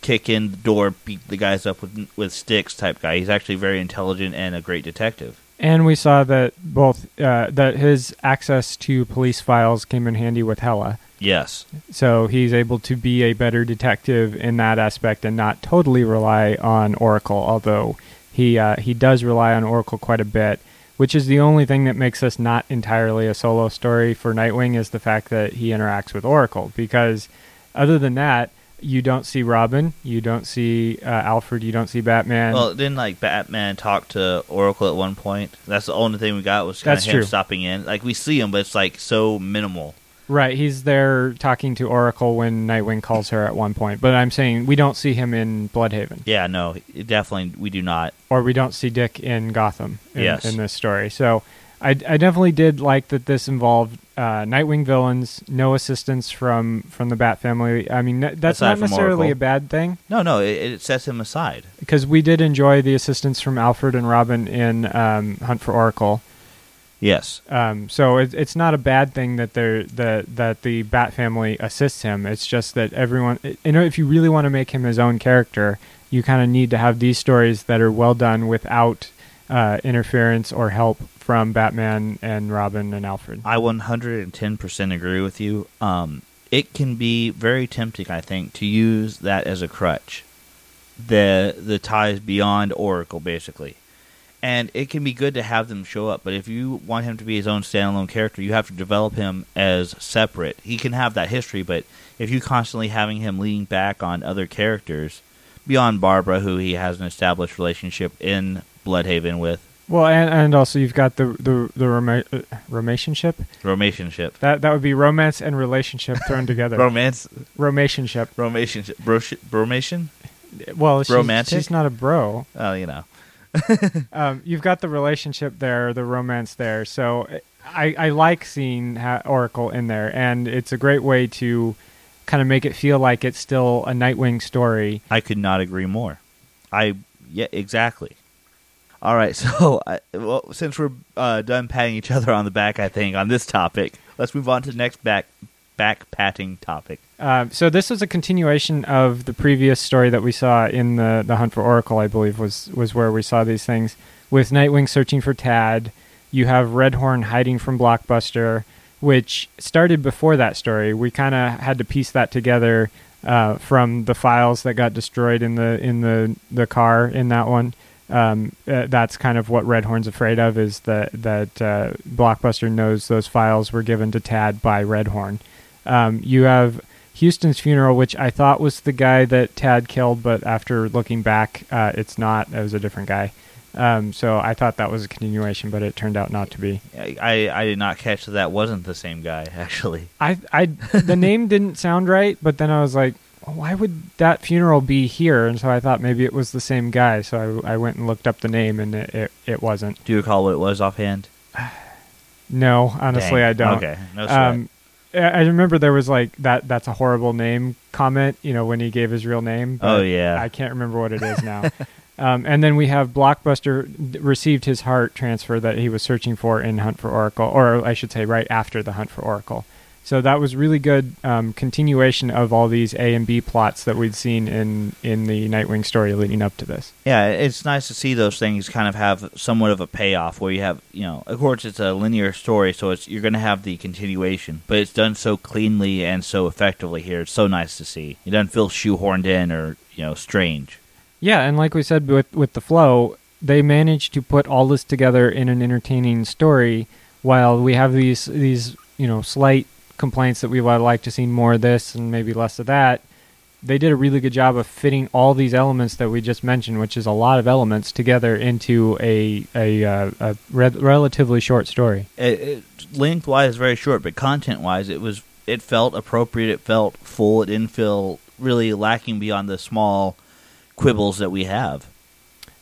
kick in the door, beat the guys up with with sticks type guy. He's actually very intelligent and a great detective. And we saw that both uh, that his access to police files came in handy with Hela. Yes. So he's able to be a better detective in that aspect and not totally rely on Oracle, although he uh, he does rely on Oracle quite a bit, which is the only thing that makes this not entirely a solo story for Nightwing is the fact that he interacts with Oracle, because other than that, you don't see Robin, you don't see uh, Alfred, you don't see Batman. Well, didn't like Batman talk to Oracle at one point? That's the only thing we got was kind of him stopping in. Like we see him, but it's like so minimal. Right, he's there talking to Oracle when Nightwing calls her at one point. But I'm saying we don't see him in Bludhaven. Yeah, no, definitely we do not. Or we don't see Dick in Gotham in, yes. in this story. So I, I definitely did like that this involved uh, Nightwing villains, no assistance from, from the Bat family. I mean, that's aside not necessarily Oracle. A bad thing. No, no, it, it sets him aside. Because we did enjoy the assistance from Alfred and Robin in um, Hunt for Oracle. Yes. Um, so it, it's not a bad thing that they're the, that the Bat family assists him. It's just that everyone, you know, if you really want to make him his own character, you kind of need to have these stories that are well done without uh, interference or help from Batman and Robin and Alfred. I one hundred ten percent agree with you. Um, it can be very tempting, I think, to use that as a crutch. The the ties beyond Oracle, basically. And it can be good to have them show up, but if you want him to be his own standalone character, you have to develop him as separate. He can have that history, but if you constantly having him leaning back on other characters, beyond Barbara, who he has an established relationship in Bludhaven with, well, and, and also you've got the the the roma- uh, romationship. Romationship. That that would be romance and relationship thrown together. Romance. Romationship. Romationship. Brosh- bromation. Well, she's, romantic. She's not a bro. Oh, you know. um, you've got the relationship there, the romance there. So I, I like seeing ha- Oracle in there, and it's a great way to kind of make it feel like it's still a Nightwing story. I could not agree more. I yeah, exactly. All right, so I, well, since we're uh, done patting each other on the back, I think, on this topic, let's move on to the next back back patting topic. Uh, so this is a continuation of the previous story that we saw in the, the Hunt for Oracle, I believe, was, was where we saw these things. With Nightwing searching for Tad, you have Redhorn hiding from Blockbuster, which started before that story. We kind of had to piece that together uh, from the files that got destroyed in the in the, the car in that one. Um, uh, that's kind of what Redhorn's afraid of, is that that uh, Blockbuster knows those files were given to Tad by Redhorn. Um, you have Houston's funeral, which I thought was the guy that Tad killed, but after looking back, uh, it's not. It was a different guy. Um, so I thought that was a continuation, but it turned out not to be. I, I, I did not catch that that wasn't the same guy, actually. I, I the name didn't sound right, but then I was like, why would that funeral be here? And so I thought maybe it was the same guy. So I, I went and looked up the name, and it, it, it wasn't. Do you recall what it was offhand? No, honestly, dang. I don't. Okay, no sweat. Um, I remember there was like that. That's a horrible name comment, you know, when he gave his real name. But oh yeah, I can't remember what it is now. um, and then we have Blockbuster d- received his heart transfer that he was searching for in Hunt for Oracle, or I should say, right after the Hunt for Oracle. So that was really good um, continuation of all these A and B plots that we'd seen in, in the Nightwing story leading up to this. Yeah, it's nice to see those things kind of have somewhat of a payoff where you have, you know, of course it's a linear story, so it's you're going to have the continuation, but it's done so cleanly and so effectively here. It's so nice to see. It doesn't feel shoehorned in or, you know, strange. Yeah, and like we said with, with the flow, they managed to put all this together in an entertaining story while we have these these, you know, slight complaints that we would like to see more of this and maybe less of that. They did a really good job of fitting all these elements that we just mentioned, which is a lot of elements, together into a a, uh, a re- relatively short story. It, it, length-wise, very short, but content-wise, it was it felt appropriate. It felt full. It didn't feel really lacking beyond the small quibbles that we have.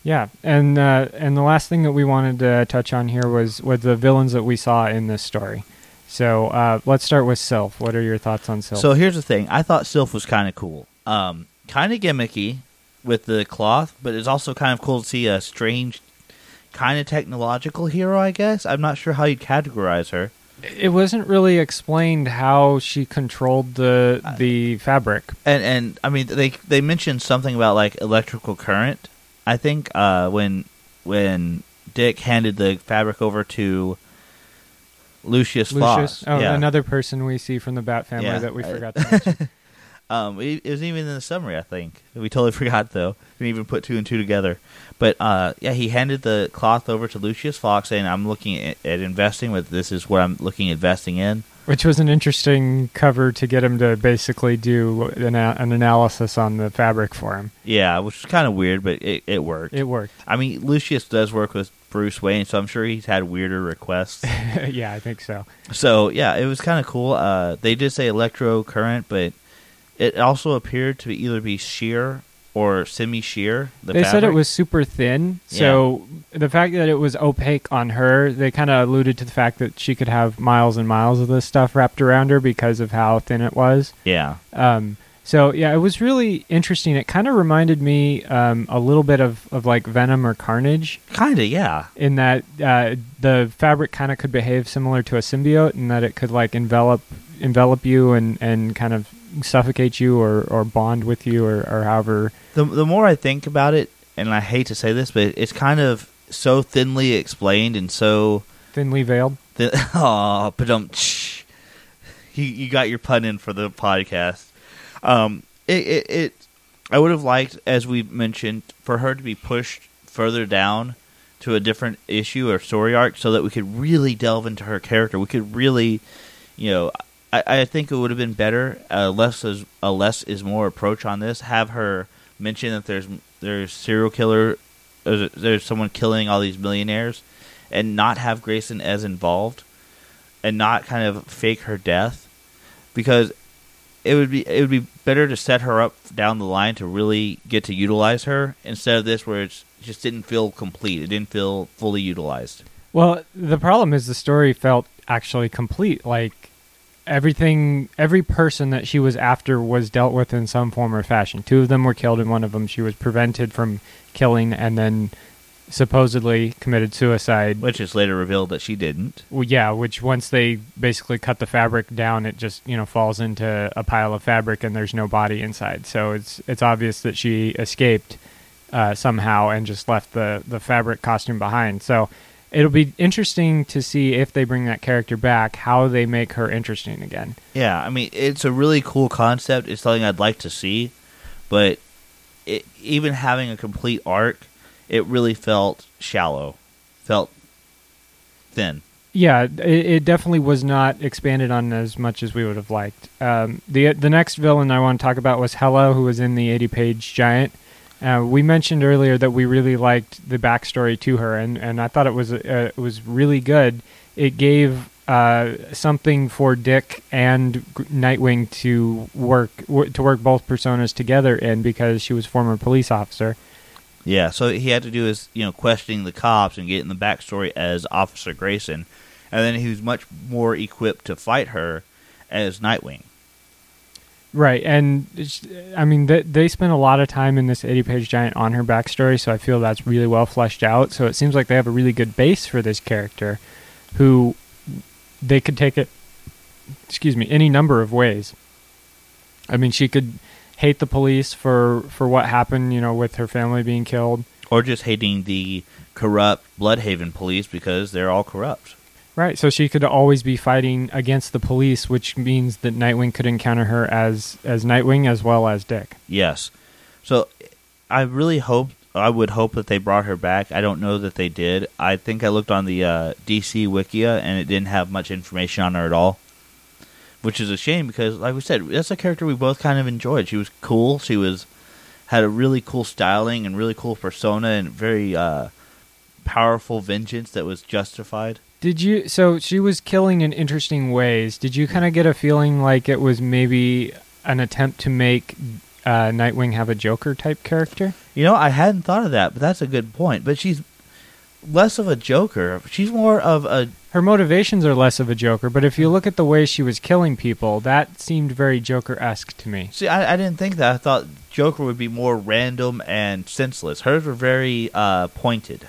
Yeah, and uh, and the last thing that we wanted to touch on here was was the villains that we saw in this story. So uh, let's start with Sylph. What are your thoughts on Sylph? So here's the thing. I thought Sylph was kind of cool. Um, kind of gimmicky with the cloth, but it's also kind of cool to see a strange, kind of technological hero, I guess. I'm not sure how you'd categorize her. It wasn't really explained how she controlled the the fabric. And, and I mean, they they mentioned something about, like, electrical current, I think, uh, when when Dick handed the fabric over to Lucius Fox. Oh, yeah. Another person we see from the Bat family yeah. that we forgot to mention. um, it, it was even in the summary, I think. We totally forgot, though. Didn't even put two and two together. But, uh, yeah, he handed the cloth over to Lucius Fox, saying, I'm looking at, at investing, but this is what I'm looking at investing in. Which was an interesting cover to get him to basically do an, an analysis on the fabric for him. Yeah, which is kind of weird, but it, it worked. It worked. I mean, Lucius does work with Bruce Wayne, so I'm sure he's had weirder requests. Yeah, I think so. So, yeah, it was kind of cool. Uh, they did say electro current, but it also appeared to either be sheer or semi-sheer. The they fabric. said it was super thin, so yeah. The fact that it was opaque on her, they kind of alluded to the fact that she could have miles and miles of this stuff wrapped around her because of how thin it was. Yeah. Um, so, yeah, it was really interesting. It kind of reminded me um, a little bit of, of, like, Venom or Carnage. Kind of, yeah. In that uh, the fabric kind of could behave similar to a symbiote in that it could, like, envelop envelop you and, and kind of suffocate you or, or bond with you or, or however. The, the more I think about it, and I hate to say this, but it's kind of so thinly explained and so... Thinly veiled? Thin- oh, ba-dum-tsh. You, you got your pun in for the podcast. Um, it, it, it, I would have liked, as we mentioned, for her to be pushed further down to a different issue or story arc so that we could really delve into her character. We could really, you know, I, I think it would have been better, uh, less is, a less is more approach on this. Have her mention that there's, there's serial killer, there's, there's someone killing all these millionaires, and not have Grayson as involved and not kind of fake her death, because It would be it would be better to set her up down the line to really get to utilize her instead of this where it's, it just didn't feel complete. It didn't feel fully utilized. Well, the problem is the story felt actually complete. Like, everything, every person that she was after was dealt with in some form or fashion. Two of them were killed, and one of them she was prevented from killing and then supposedly committed suicide. Which is later revealed that she didn't. Well, yeah, which once they basically cut the fabric down, it just, you know, falls into a pile of fabric and there's no body inside. So it's it's obvious that she escaped uh, somehow and just left the, the fabric costume behind. So it'll be interesting to see if they bring that character back, how they make her interesting again. Yeah, I mean, it's a really cool concept. It's something I'd like to see, but it, even having a complete arc, it really felt shallow, felt thin. Yeah, it, it definitely was not expanded on as much as we would have liked. Um, the the next villain I want to talk about was Hela, who was in the eighty-page giant. Uh, we mentioned earlier that we really liked the backstory to her, and, and I thought it was uh, it was really good. It gave uh, something for Dick and Nightwing to work w- to work both personas together in, because she was a former police officer. Yeah, so he had to do his, you know, questioning the cops and getting the backstory as Officer Grayson, and then he was much more equipped to fight her as Nightwing. Right, and I mean, they, they spent a lot of time in this eighty-page giant on her backstory, so I feel that's really well fleshed out. So it seems like they have a really good base for this character, who they could take it, excuse me, any number of ways. I mean, she could hate the police for, for what happened, you know, with her family being killed. Or just hating the corrupt Bludhaven police because they're all corrupt. Right, so she could always be fighting against the police, which means that Nightwing could encounter her as, as Nightwing as well as Dick. Yes. So I really hope, I would hope that they brought her back. I don't know that they did. I think I looked on the uh, D C Wikia and it didn't have much information on her at all. Which is a shame because, like we said, that's a character we both kind of enjoyed. She was cool. She was had a really cool styling and really cool persona and very uh, powerful vengeance that was justified. Did you? So she was killing in interesting ways. Did you kind of get a feeling like it was maybe an attempt to make uh, Nightwing have a Joker type character? You know, I hadn't thought of that, but that's a good point. But she's less of a Joker. She's more of a... Her motivations are less of a Joker, but if you look at the way she was killing people, that seemed very Joker-esque to me. See, I, I didn't think that. I thought Joker would be more random and senseless. Hers were very uh, pointed.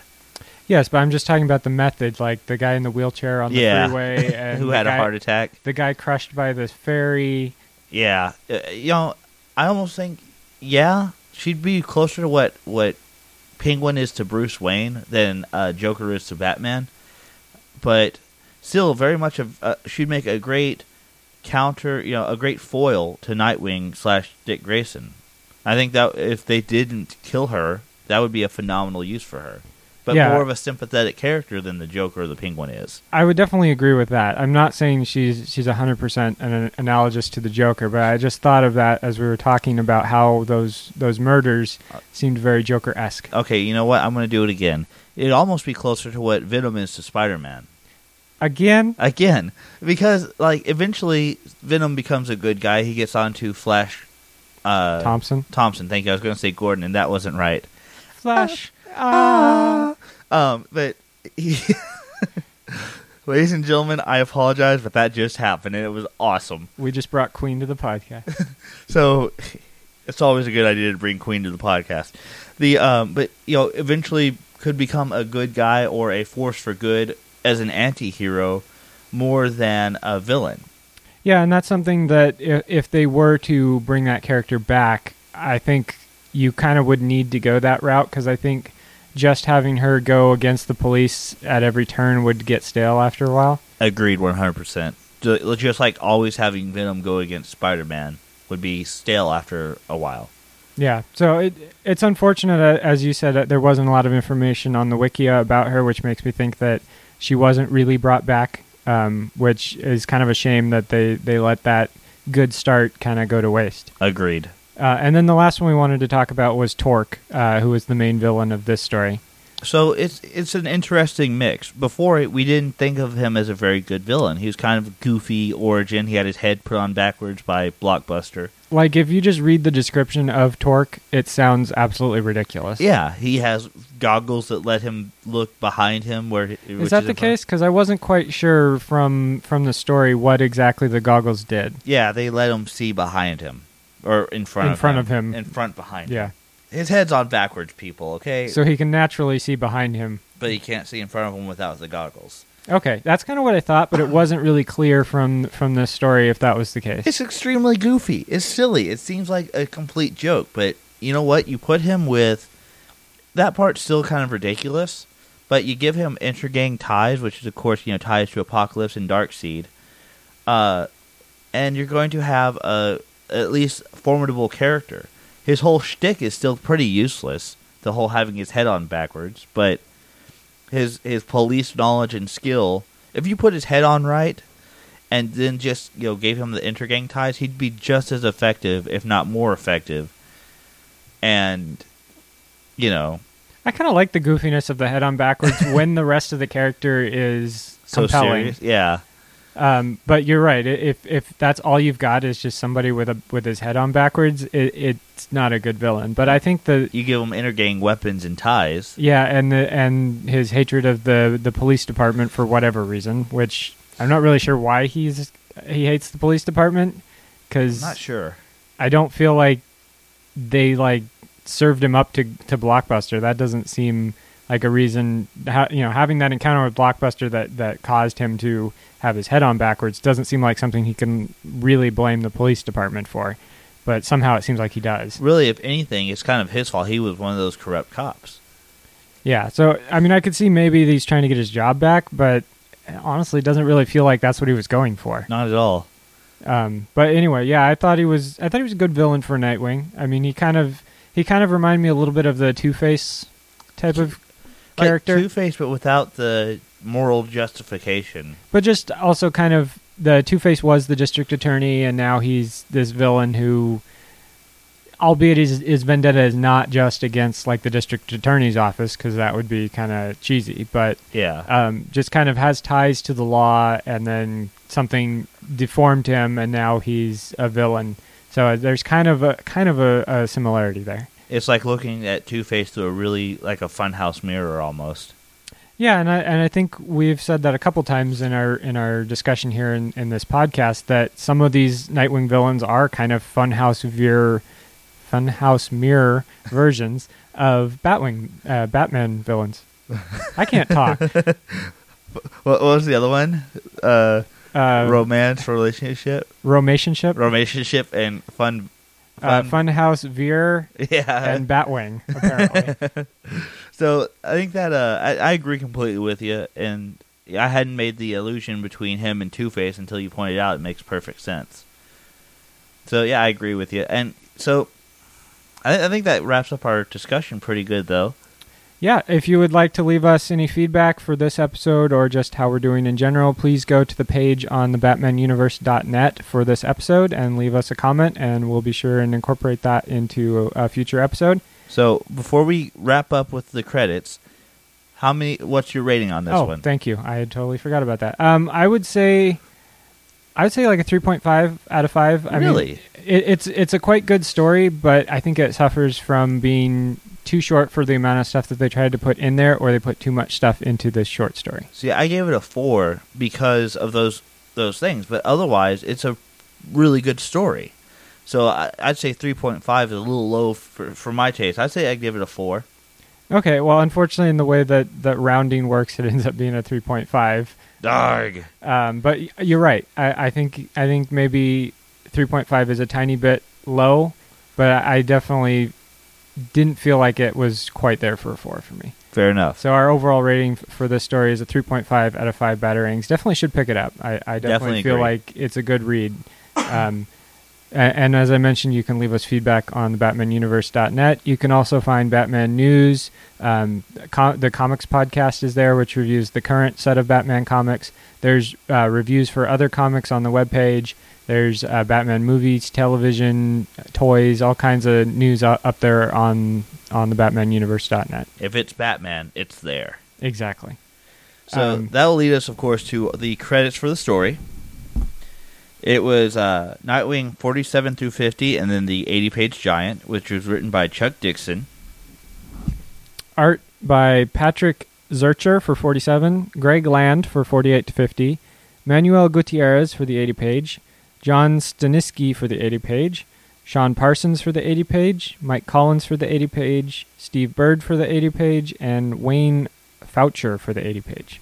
Yes, but I'm just talking about the method, like the guy in the wheelchair on the yeah. freeway. And who had guy, a heart attack. The guy crushed by the ferry. Yeah. Uh, you know, I almost think, yeah, she'd be closer to what... what Penguin is to Bruce Wayne than uh, Joker is to Batman, but still very much of uh, she'd make a great counter, you know, a great foil to Nightwing slash Dick Grayson. I think that if they didn't kill her, that would be a phenomenal use for her. But yeah, more of a sympathetic character than the Joker or the Penguin is. I would definitely agree with that. I'm not saying she's she's one hundred percent an analogous to the Joker, but I just thought of that as we were talking about how those those murders seemed very Joker-esque. Okay, you know what? I'm going to do it again. It'd almost be closer to what Venom is to Spider-Man. Again? Again. Because, like, eventually Venom becomes a good guy. He gets onto Flash... Uh, Thompson? Thompson, thank you. I was going to say Gordon, and that wasn't right. Flash... Ah. Um, but he ladies and gentlemen, I apologize, but that just happened and it was awesome. We just brought Queen to the podcast. So it's always a good idea to bring Queen to the podcast. The um, but you know, eventually could become a good guy or a force for good as an anti-hero more than a villain. Yeah, and that's something that if they were to bring that character back, I think you kind of would need to go that route, because I think just having her go against the police at every turn would get stale after a while. Agreed, one hundred percent. Just like always having Venom go against Spider-Man would be stale after a while. Yeah, so it, it's unfortunate, as you said, that there wasn't a lot of information on the Wikia about her, which makes me think that she wasn't really brought back, um, which is kind of a shame that they, they let that good start kind of go to waste. Agreed. Uh, and then the last one we wanted to talk about was Torque, uh, who was the main villain of this story. So it's it's an interesting mix. Before it, we didn't think of him as a very good villain. He was kind of a goofy origin. He had his head put on backwards by Blockbuster. Like, if you just read the description of Torque, it sounds absolutely ridiculous. Yeah, he has goggles that let him look behind him. Where Is that is the case? Because I wasn't quite sure from, from the story what exactly the goggles did. Yeah, they let him see behind him. Or in front in of front him. In front of him. In front, behind yeah. him. Yeah. His head's on backwards, people, okay? So he can naturally see behind him. But he can't see in front of him without the goggles. Okay, that's kind of what I thought, but it wasn't really clear from from this story if that was the case. It's extremely goofy. It's silly. It seems like a complete joke, but you know what? You put him with... That part's still kind of ridiculous, but you give him intergang ties, which is, of course, you know, ties to Apocalypse and Darkseid, uh, and you're going to have a at least formidable character. His whole shtick is still pretty useless, the whole having his head on backwards, but his his police knowledge and skill, if you put his head on right and then just, you know, gave him the intergang ties, he'd be just as effective, if not more effective. And, you know... I kind of like the goofiness of the head on backwards when the rest of the character is so compelling. Serious? Yeah. Um, but you're right. If if that's all you've got is just somebody with a with his head on backwards, it, it's not a good villain. But I think the you give him intergang weapons and ties. Yeah, and the, and his hatred of the, the police department for whatever reason, which I'm not really sure why he's he hates the police department. 'Cause I'm not sure. I don't feel like they like served him up to to Blockbuster. That doesn't seem like a reason. How, you know, having that encounter with Blockbuster that, that caused him to have his head on backwards doesn't seem like something he can really blame the police department for, but somehow it seems like he does. Really, if anything, it's kind of his fault. He was one of those corrupt cops. Yeah, so, I mean, I could see maybe he's trying to get his job back, but honestly, it doesn't really feel like that's what he was going for. Not at all. Um, but anyway, yeah, I thought he was, I thought he was a good villain for Nightwing. I mean, he kind of, he kind of reminded me a little bit of the Two-Face type of character. Like Two-Face, but without the moral justification. But just also kind of, the Two-Face was the district attorney, and now he's this villain who, albeit his, his vendetta is not just against like the district attorney's office, because that would be kind of cheesy, but yeah, um, just kind of has ties to the law, and then something deformed him, and now he's a villain. So there's kind of a kind of a, a similarity there. It's like looking at Two-Face through a really, like a funhouse mirror almost. Yeah, and I and I think we've said that a couple times in our in our discussion here in, in this podcast, that some of these Nightwing villains are kind of funhouse mirror, funhouse mirror versions of Batwing, uh, Batman villains. I can't talk. What was the other one? Uh, uh, romance, relationship, romationship, romationship, and fun. Fun. Uh, Funhouse, Veer, yeah. and Batwing, apparently. So I think that uh, I, I agree completely with you, and I hadn't made the illusion between him and Two-Face until you pointed out. It makes perfect sense. So yeah, I agree with you. And so I, I think that wraps up our discussion pretty good, though. Yeah, if you would like to leave us any feedback for this episode or just how we're doing in general, please go to the page on the batman universe dot net for this episode and leave us a comment, and we'll be sure and incorporate that into a future episode. So before we wrap up with the credits, how many? What's your rating on this oh, one? Oh, thank you. I had totally forgot about that. Um, I would say, I would say like a three point five out of five. Really? I mean, it, it's it's a quite good story, but I think it suffers from being too short for the amount of stuff that they tried to put in there, or they put too much stuff into this short story. See, I gave it a four because of those those things, but otherwise it's a really good story. So I, I'd say three point five is a little low for, for my taste. I'd say I'd give it a four. Okay, well, unfortunately, in the way that, that rounding works, it ends up being a three point five. Darg! Um, but you're right. I, I think I think maybe three point five is a tiny bit low, but I, I definitely... didn't feel like it was quite there for a four for me. Fair enough. So our overall rating f- for this story is a three point five out of five batarangs. Definitely should pick it up. I, I definitely, definitely feel agree. like it's a good read. Um, And as I mentioned, you can leave us feedback on the batman universe dot net. You can also find Batman News. Um, com- the Comics Podcast is there, which reviews the current set of Batman comics. There's uh, reviews for other comics on the webpage. There's uh, Batman movies, television, toys, all kinds of news up there on, on the batman universe dot net. If it's Batman, it's there. Exactly. So um, that will lead us, of course, to the credits for the story. It was uh, Nightwing forty-seven through fifty, and then the eighty-page giant, which was written by Chuck Dixon. Art by Patrick Zercher for forty-seven, Greg Land for forty-eight to fifty, Manuel Gutierrez for the eighty-page, John Stanisky for the eighty-page, Sean Parsons for the eighty-page, Mike Collins for the eighty-page, Steve Bird for the eighty-page, and Wayne Foucher for the eighty-page.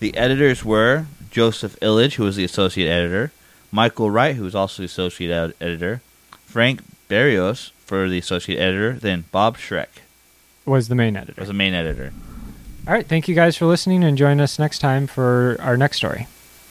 The editors were Joseph Illich, who was the associate editor, Michael Wright, who was also the associate ed- editor, Frank Barrios for the associate editor, then Bob Schreck was the main editor. Was the main editor. All right, thank you guys for listening, and join us next time for our next story.